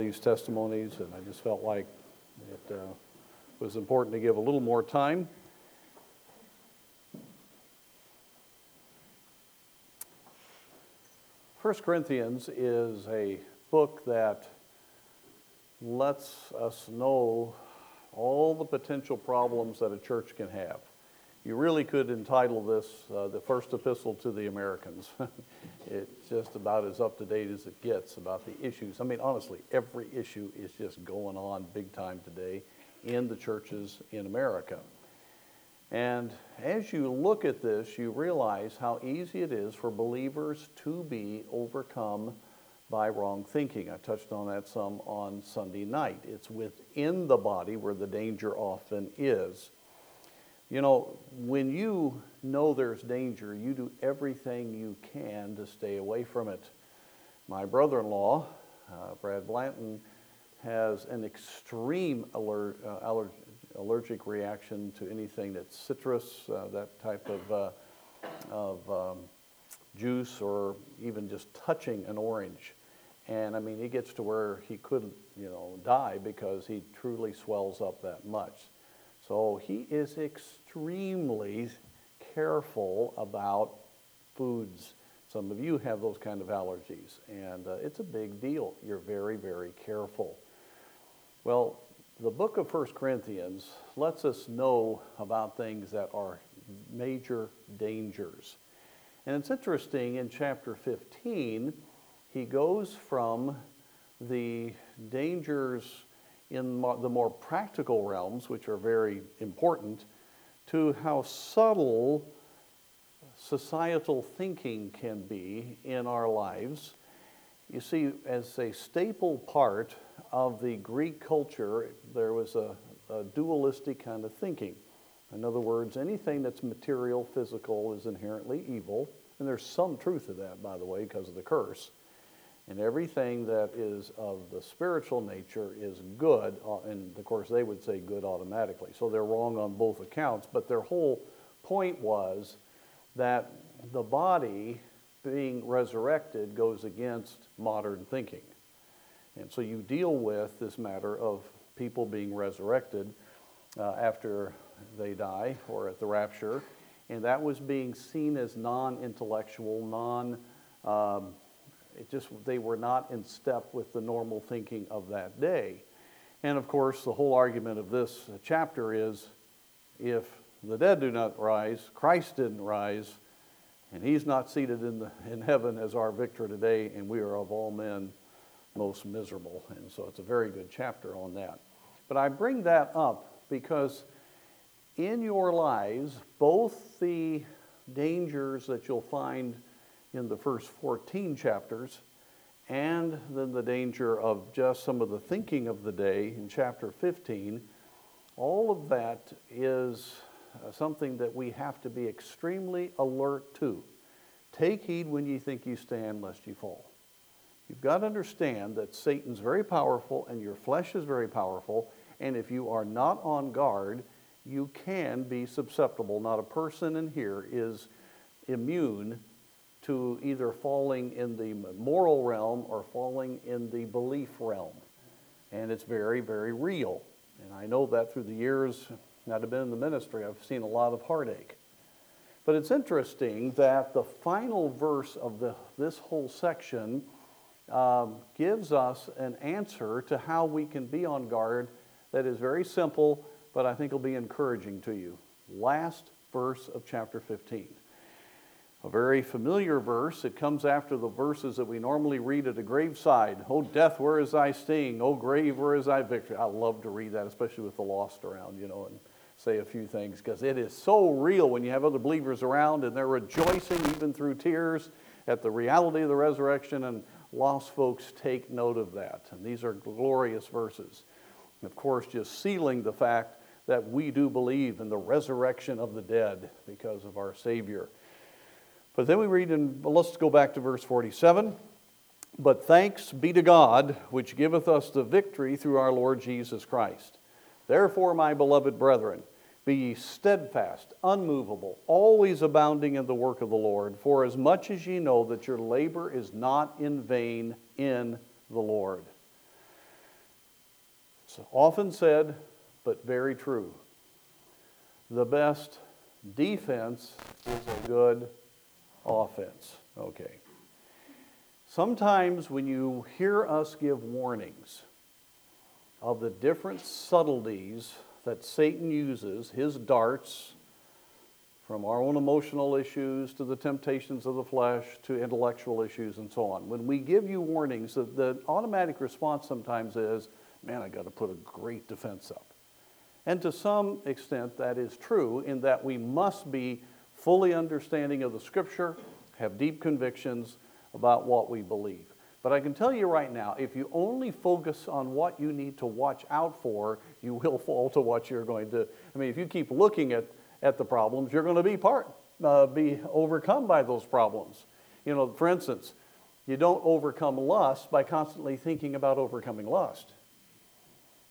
these testimonies, and I just felt like it was important to give a little more time. First Corinthians is a book that lets us know all the potential problems that a church can have. You really could entitle this the first epistle to the Americans. It's just about as up to date as it gets about the issues. I mean, honestly, every issue is just going on big time today in the churches in America. And as you look at this, you realize how easy it is for believers to be overcome by wrong thinking. I touched on that some on Sunday night. It's within the body where the danger often is. You know, when you know there's danger, you do everything you can to stay away from it. My brother-in-law, Brad Blanton, has an extreme allergic reaction to anything that's citrus, that type of juice, or even just touching an orange. And I mean, he gets to where he could, you know, die because he truly swells up that much. So he is extremely careful about foods. Some of you have those kind of allergies, and it's a big deal. You're very, very careful. Well, the book of 1 Corinthians lets us know about things that are major dangers. And it's interesting, in chapter 15, he goes from the dangers in the more practical realms, which are very important, to how subtle societal thinking can be in our lives. You see, as a staple part of the Greek culture, there was a dualistic kind of thinking. In other words, anything that's material, physical, is inherently evil. And there's some truth to that, by the way, because of the curse. And everything that is of the spiritual nature is good, and of course they would say good automatically. So they're wrong on both accounts, but their whole point was that the body being resurrected goes against modern thinking. And so you deal with this matter of people being resurrected after they die or at the rapture, and that was being seen as non-intellectual, It just, they were not in step with the normal thinking of that day. And of course, the whole argument of this chapter is, if the dead do not rise, Christ didn't rise, and he's not seated in heaven as our victor today, and we are of all men most miserable. And so it's a very good chapter on that. But I bring that up because in your lives, both the dangers that you'll find in the first 14 chapters, and then the danger of just some of the thinking of the day in chapter 15, all of that is something that we have to be extremely alert to. Take heed when ye think ye stand, lest ye fall. You've got to understand that Satan's very powerful and your flesh is very powerful, and if you are not on guard, you can be susceptible. Not a person in here is immune to either falling in the moral realm or falling in the belief realm. And it's very, very real. And I know that through the years that I've been in the ministry, I've seen a lot of heartache. But it's interesting that the final verse of this whole section gives us an answer to how we can be on guard that is very simple, but I think will be encouraging to you. Last verse of chapter 15. A very familiar verse. It comes after the verses that we normally read at a graveside. Oh, death, where is thy sting? Oh, grave, where is thy victory? I love to read that, especially with the lost around, you know, and say a few things, because it is so real when you have other believers around and they're rejoicing even through tears at the reality of the resurrection, and lost folks take note of that. And these are glorious verses. And of course, just sealing the fact that we do believe in the resurrection of the dead because of our Savior. But then we read, and let's go back to verse 47. But thanks be to God, which giveth us the victory through our Lord Jesus Christ. Therefore, my beloved brethren, be ye steadfast, unmovable, always abounding in the work of the Lord, for as much as ye know that your labor is not in vain in the Lord. It's often said, but very true. The best defense is a good offense. Okay. Sometimes when you hear us give warnings of the different subtleties that Satan uses, his darts, from our own emotional issues to the temptations of the flesh to intellectual issues and so on. When we give you warnings, the automatic response sometimes is, man, I got to put a great defense up. And to some extent that is true in that we must be fully understanding of the Scripture, have deep convictions about what we believe. But I can tell you right now, if you only focus on what you need to watch out for, you will fall to what you're going to, I mean, if you keep looking at the problems, you're going to be overcome by those problems. You know, for instance, you don't overcome lust by constantly thinking about overcoming lust.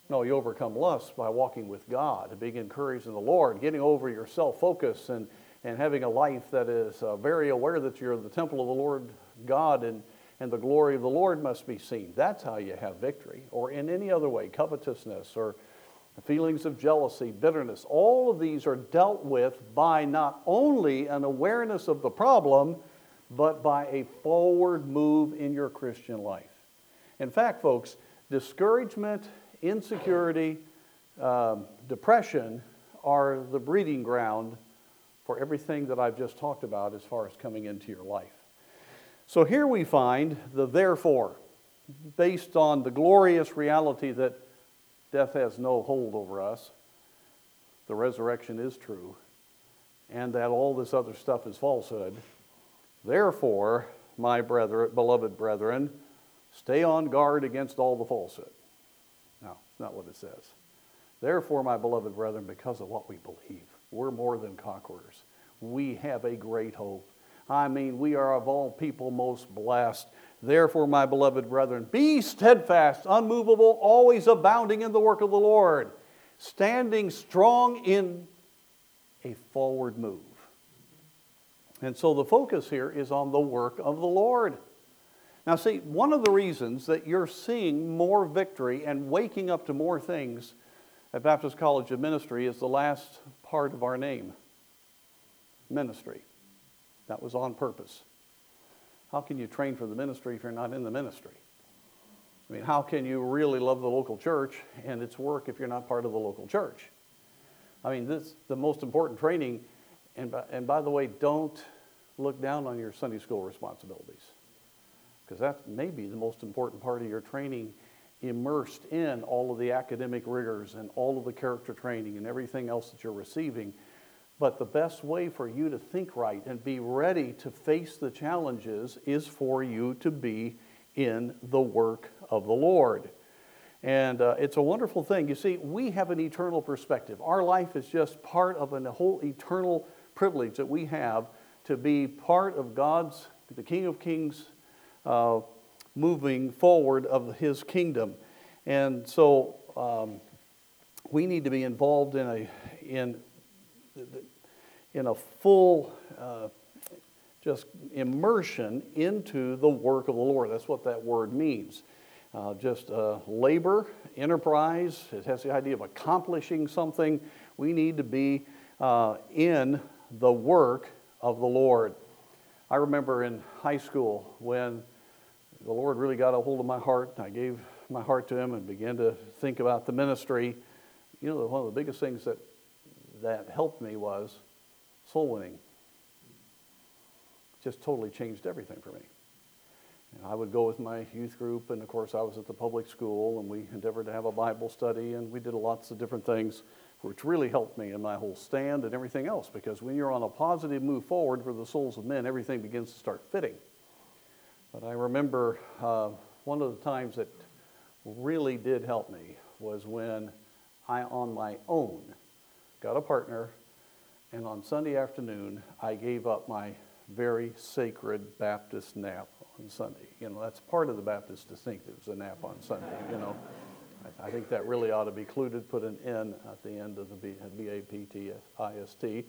No, you overcome lust by walking with God, being encouraged in the Lord, getting over your self-focus and having a life that is very aware that you're the temple of the Lord God and the glory of the Lord must be seen. That's how you have victory. Or in any other way, covetousness or feelings of jealousy, bitterness, all of these are dealt with by not only an awareness of the problem, but by a forward move in your Christian life. In fact, folks, discouragement, insecurity, depression are the breeding ground for everything that I've just talked about as far as coming into your life. So here we find the therefore, based on the glorious reality that death has no hold over us, the resurrection is true, and that all this other stuff is falsehood. Therefore, my brethren, beloved brethren, stay on guard against all the falsehood. No, it's not what it says. Therefore, my beloved brethren, because of what we believe, we're more than conquerors. We have a great hope. I mean, we are of all people most blessed. Therefore, my beloved brethren, be steadfast, unmovable, always abounding in the work of the Lord, standing strong in a forward move. And so the focus here is on the work of the Lord. Now see, one of the reasons that you're seeing more victory and waking up to more things at Baptist College of Ministry is the last part of our name, ministry. That was on purpose. How can you train for the ministry if you're not in the ministry? I mean, how can you really love the local church and its work if you're not part of the local church? I mean, this the most important training. And by the way, don't look down on your Sunday school responsibilities, because that may be the most important part of your training, immersed in all of the academic rigors and all of the character training and everything else that you're receiving. But the best way for you to think right and be ready to face the challenges is for you to be in the work of the Lord. And it's a wonderful thing. You see, we have an eternal perspective. Our life is just part of a whole eternal privilege that we have to be part of God's, the King of Kings, moving forward of His kingdom. And so we need to be involved in a full just immersion into the work of the Lord. That's what that word means. Labor, enterprise. It has the idea of accomplishing something. We need to be in the work of the Lord. I remember in high school when the Lord really got a hold of my heart, and I gave my heart to Him and began to think about the ministry. You know, one of the biggest things that helped me was soul winning. Just totally changed everything for me. And I would go with my youth group, and of course I was at the public school, and we endeavored to have a Bible study, and we did lots of different things, which really helped me in my whole stand and everything else, because when you're on a positive move forward for the souls of men, everything begins to start fitting. But I remember one of the times that really did help me was when I, on my own, got a partner, and on Sunday afternoon, I gave up my very sacred Baptist nap on Sunday. You know, that's part of the Baptist distinctives, a nap on Sunday, you know. I think that really ought to be included, put an N at the end of the B-A-P-T-I-S-T,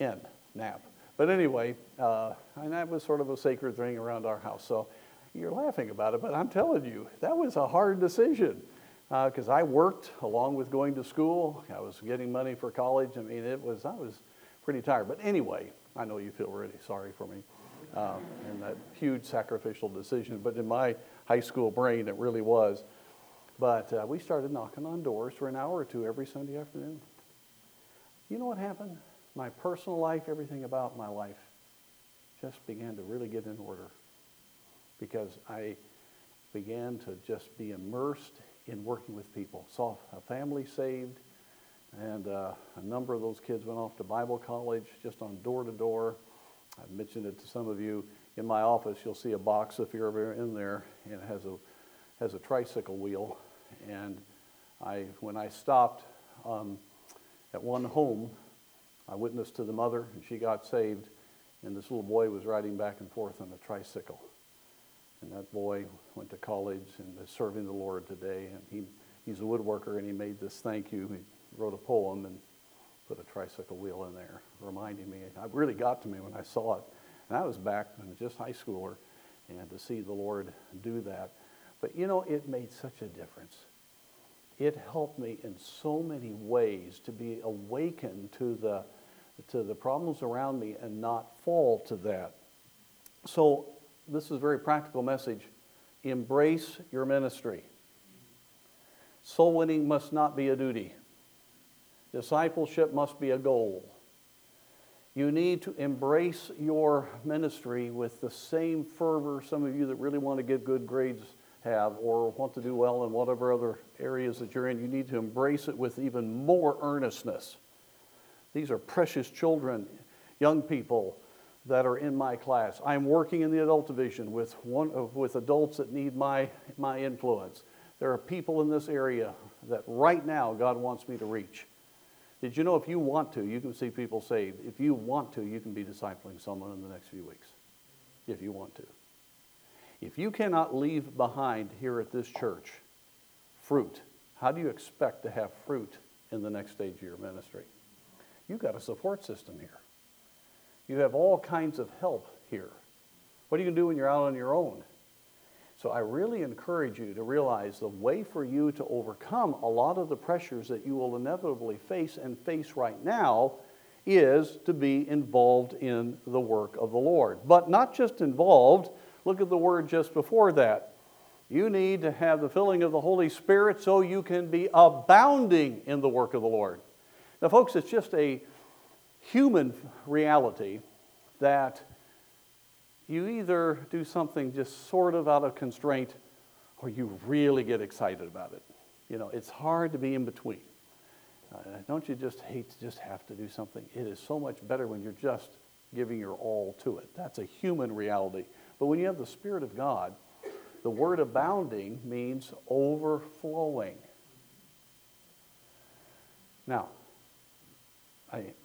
N, nap. But anyway, and that was sort of a sacred thing around our house. So you're laughing about it, but I'm telling you, that was a hard decision. because I worked along with going to school. I was getting money for college. I mean, I was pretty tired. But anyway, I know you feel really sorry for me and that huge sacrificial decision. But in my high school brain, it really was. But we started knocking on doors for an hour or two every Sunday afternoon. You know what happened? My personal life, everything about my life just began to really get in order, because I began to just be immersed in working with people. Saw a family saved, and a number of those kids went off to Bible college, just on door to door. I've mentioned it to some of you. In my office, you'll see a box if you're ever in there, and it has a tricycle wheel. And when I stopped at one home, I witnessed to the mother, and she got saved, and this little boy was riding back and forth on a tricycle. And that boy went to college and is serving the Lord today. And he's a woodworker, and he made this thank you. He wrote a poem and put a tricycle wheel in there, reminding me. It really got to me when I saw it. And I was back when just high schooler, and to see the Lord do that. But, you know, it made such a difference. It helped me in so many ways to be awakened to the problems around me and not fall to that. So this is a very practical message. Embrace your ministry. Soul winning must not be a duty. Discipleship must be a goal. You need to embrace your ministry with the same fervor some of you that really want to get good grades have, or want to do well in whatever other areas that you're in. You need to embrace it with even more earnestness. These are precious children, young people that are in my class. I'm working in the adult division with adults that need my influence. There are people in this area that right now God wants me to reach. Did you know if you want to, you can see people saved? If you want to, you can be discipling someone in the next few weeks, if you want to. If you cannot leave behind here at this church fruit, how do you expect to have fruit in the next stage of your ministry? You've got a support system here. You have all kinds of help here. What are you going to do when you're out on your own? So I really encourage you to realize the way for you to overcome a lot of the pressures that you will inevitably face right now is to be involved in the work of the Lord. But not just involved. Look at the word just before that. You need to have the filling of the Holy Spirit so you can be abounding in the work of the Lord. Now, folks, it's just a human reality that you either do something just sort of out of constraint, or you really get excited about it. You know, it's hard to be in between. Don't you just hate to just have to do something? It is so much better when you're just giving your all to it. That's a human reality. But when you have the Spirit of God, the word abounding means overflowing. Now,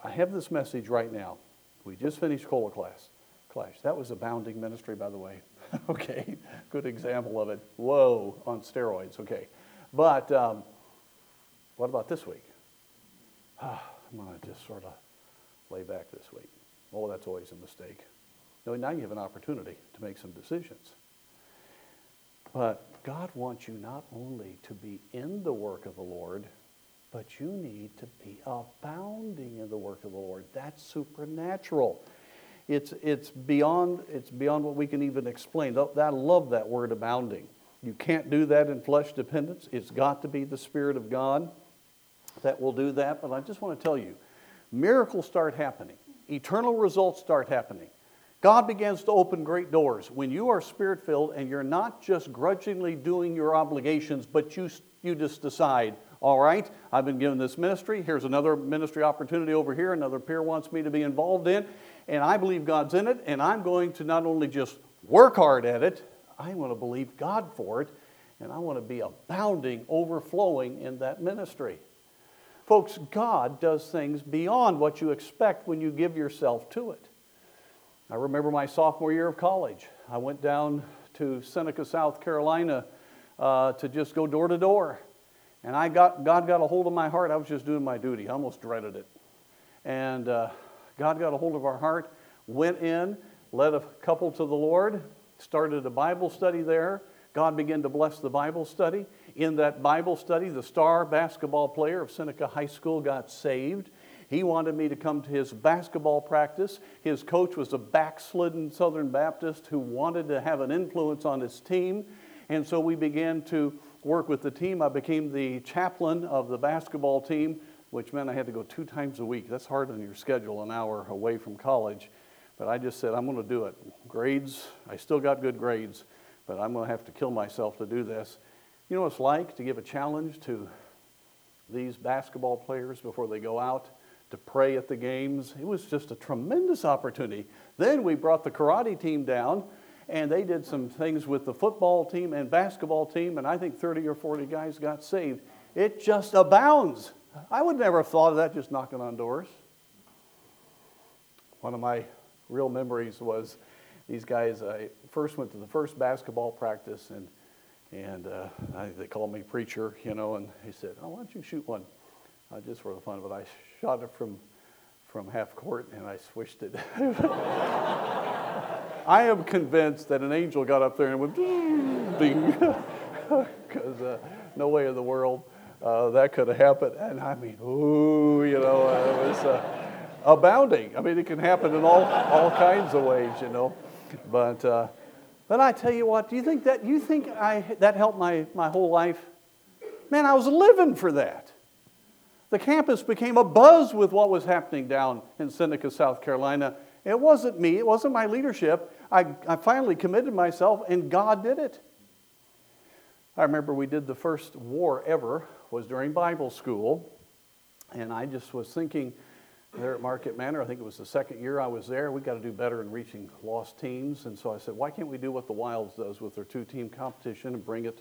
I have this message right now. We just finished Cola Clash. That was abounding ministry, by the way. Okay, good example of it. Whoa, on steroids, okay. But what about this week? I'm going to just sort of lay back this week. Oh, that's always a mistake. No, now you have an opportunity to make some decisions. But God wants you not only to be in the work of the Lord, but you need to be abounding in the work of the Lord. That's supernatural. It's beyond what we can even explain. I love that word abounding. You can't do that in flesh dependence. It's got to be the Spirit of God that will do that. But I just want to tell you, miracles start happening. Eternal results start happening. God begins to open great doors when you are Spirit-filled and you're not just grudgingly doing your obligations, but you just decide, all right, I've been given this ministry. Here's another ministry opportunity over here. Another peer wants me to be involved in, and I believe God's in it, and I'm going to not only just work hard at it, I want to believe God for it, and I want to be abounding, overflowing in that ministry. Folks, God does things beyond what you expect when you give yourself to it. I remember my sophomore year of college. I went down to Seneca, South Carolina to just go door to door. And God got a hold of my heart. I was just doing my duty. I almost dreaded it. And God got a hold of our heart, went in, led a couple to the Lord, started a Bible study there. God began to bless the Bible study. in that Bible study, the star basketball player of Seneca High School got saved. He wanted me to come to his basketball practice. His coach was a backslidden Southern Baptist who wanted to have an influence on his team. And so we began to work with the team. I became the chaplain of the basketball team, which meant I had to go 2 times a week. That's hard on your schedule, an hour away from college. But I just said, I'm going to do it. Grades, I still got good grades, but I'm going to have to kill myself to do this. You know what it's like to give a challenge to these basketball players before they go out, to pray at the games. It was just a tremendous opportunity. Then we brought the karate team down, and they did some things with the football team and basketball team, and I think 30 or 40 guys got saved. It just abounds. I would never have thought of that just knocking on doors. One of my real memories was these guys. I first went to the first basketball practice, and they called me preacher, you know, and he said, oh, why don't you shoot one? Just for the fun of it, I shot it from half court, and I swished it. I am convinced that an angel got up there and went, ding, because no way in the world that could have happened. And I mean, ooh, you know, it was abounding. I mean, it can happen in all kinds of ways, you know. But I tell you what, do you think that helped my whole life? Man, I was living for that. The campus became abuzz with what was happening down in Seneca, South Carolina. It wasn't me. It wasn't my leadership. I finally committed myself, and God did it. I remember we did the first war ever was during Bible school, and I just was thinking there at Market Manor, I think it was the second year I was there, we've got to do better in reaching lost teams. And so I said, why can't we do what the Wilds does with their 2-team competition and bring it?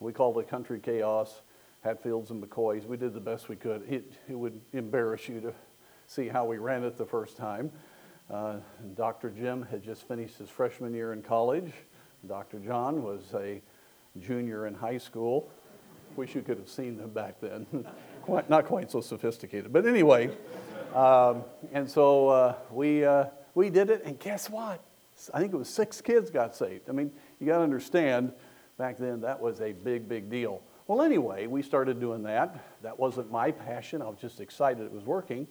We called it Country Chaos. Hatfields and McCoys, we did the best we could. It would embarrass you to see how we ran it the first time. And Dr. Jim had just finished his freshman year in college. Dr. John was a junior in high school. Wish you could have seen them back then. Not quite so sophisticated, but anyway. And so we did it, and guess what? I think it was 6 kids got saved. I mean, you got to understand, back then that was a big, big deal. Well, anyway, we started doing that. That wasn't my passion. I was just excited it was working.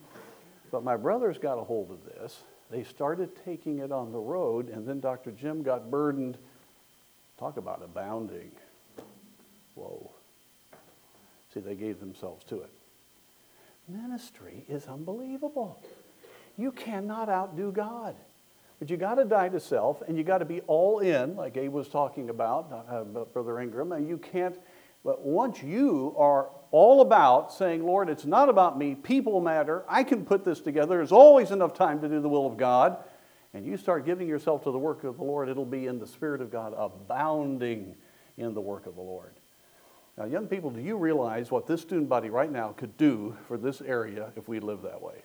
But my brothers got a hold of this. They started taking it on the road, and then Dr. Jim got burdened. Talk about abounding. Whoa. See, they gave themselves to it. Ministry is unbelievable. You cannot outdo God. But you got to die to self, and you got to be all in, like Abe was talking about Brother Ingram, and you can't. But once you are all about saying, Lord, it's not about me, people matter, I can put this together, there's always enough time to do the will of God, and you start giving yourself to the work of the Lord, it'll be in the Spirit of God, abounding in the work of the Lord. Now, young people, do you realize what this student body right now could do for this area if we live that way?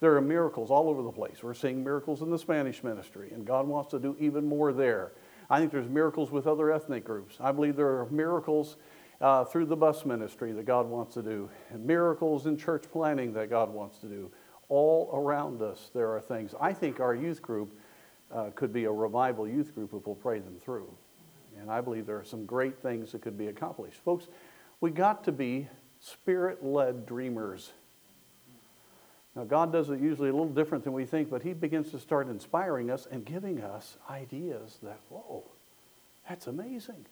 There are miracles all over the place. We're seeing miracles in the Spanish ministry, and God wants to do even more there. I think there's miracles with other ethnic groups. I believe there are miracles through the bus ministry that God wants to do, and miracles in church planning that God wants to do. All around us there are things. I think our youth group could be a revival youth group if we'll pray them through. And I believe there are some great things that could be accomplished. Folks, we got to be Spirit-led dreamers. Now, God does it usually a little different than we think, but he begins to start inspiring us and giving us ideas that, whoa, that's amazing.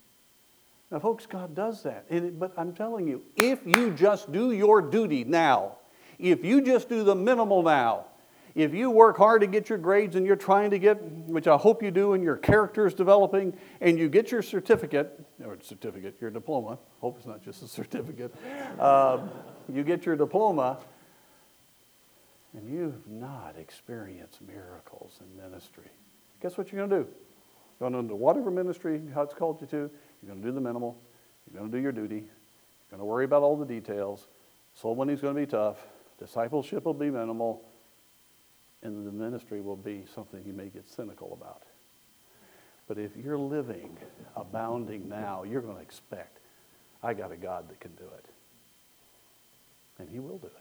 Now, folks, God does that. But I'm telling you, if you just do your duty now, if you just do the minimal now, if you work hard to get your grades and you're trying to get, which I hope you do, and your character is developing, and you get your your diploma, hope it's not just a certificate, you get your diploma, and you've not experienced miracles in ministry, guess what you're going to do? You're going to do whatever ministry God's called you to. You're going to do the minimal. You're going to do your duty. You're going to worry about all the details. Soul winning's going to be tough. Discipleship will be minimal. And the ministry will be something you may get cynical about. But if you're living, abounding now, you're going to expect, I got a God that can do it. And he will do it.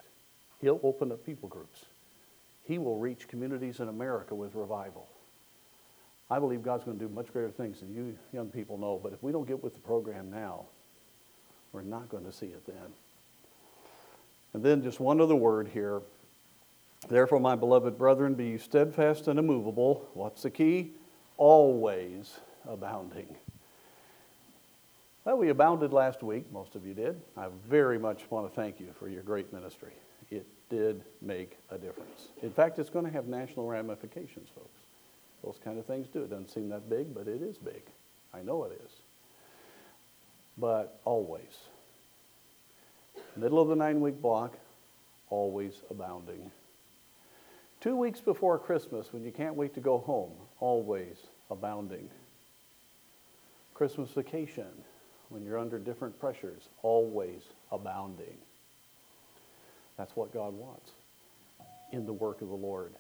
He'll open up people groups. He will reach communities in America with revival. I believe God's going to do much greater things than you young people know, but if we don't get with the program now, We're not going to see it then. And then just one other word here. Therefore, my beloved brethren, be you steadfast and immovable. What's the key? Always abounding. Well, we abounded last week. Most of you did. I very much want to thank you for your great ministry. It did make a difference. In fact, it's going to have national ramifications, folks. Those kind of things do. It doesn't seem that big, but it is big. I know it is. But always. Middle of the 9-week block, always abounding. 2 weeks before Christmas, when you can't wait to go home, always abounding. Christmas vacation, when you're under different pressures, always abounding. That's what God wants in the work of the Lord.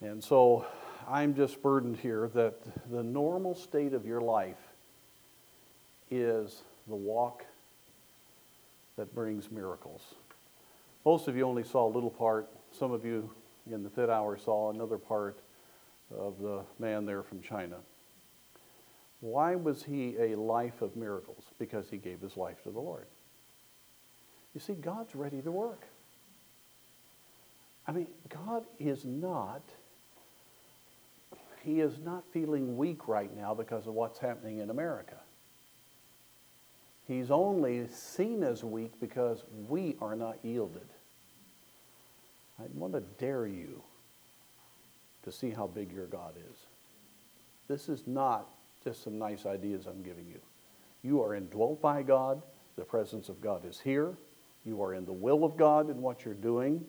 And so I'm just burdened here that the normal state of your life is the walk that brings miracles. Most of you only saw a little part. Some of you in the fifth hour saw another part of the man there from China. Why was he a life of miracles? Because he gave his life to the Lord. You see, God's ready to work. I mean, God is not, he is not feeling weak right now because of what's happening in America. He's only seen as weak because we are not yielded. I want to dare you to see how big your God is. This is not just some nice ideas I'm giving you. You are indwelt by God. The presence of God is here. You are in the will of God in what you're doing.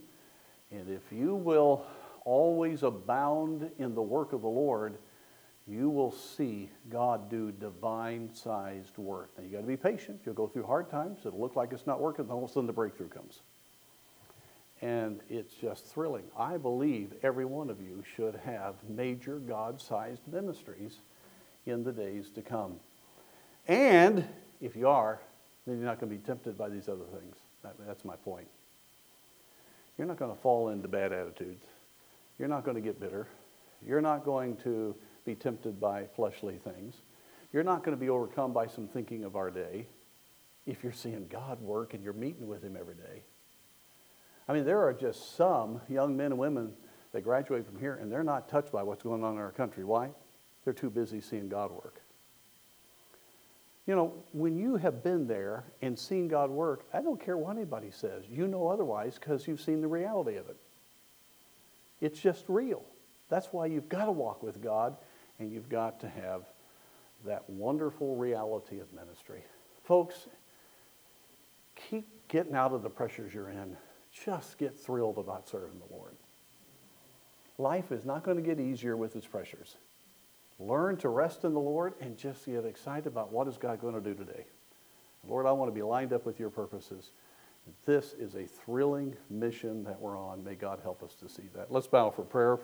And if you will always abound in the work of the Lord, you will see God do divine-sized work. Now, you've got to be patient. You'll go through hard times. It'll look like it's not working. Then all of a sudden, the breakthrough comes. And it's just thrilling. I believe every one of you should have major God-sized ministries in the days to come. And if you are, then you're not going to be tempted by these other things. That's my point. You're not going to fall into bad attitudes. You're not going to get bitter. You're not going to be tempted by fleshly things. You're not going to be overcome by some thinking of our day if you're seeing God work and you're meeting with him every day. I mean, there are just some young men and women that graduate from here and they're not touched by what's going on in our country. Why? They're too busy seeing God work. You know, when you have been there and seen God work, I don't care what anybody says. You know otherwise because you've seen the reality of it. It's just real. That's why you've got to walk with God and you've got to have that wonderful reality of ministry. Folks, keep getting out of the pressures you're in. Just get thrilled about serving the Lord. Life is not going to get easier with its pressures. Learn to rest in the Lord and just get excited about what is God going to do today. Lord, I want to be lined up with your purposes. This is a thrilling mission that we're on. May God help us to see that. Let's bow for prayer.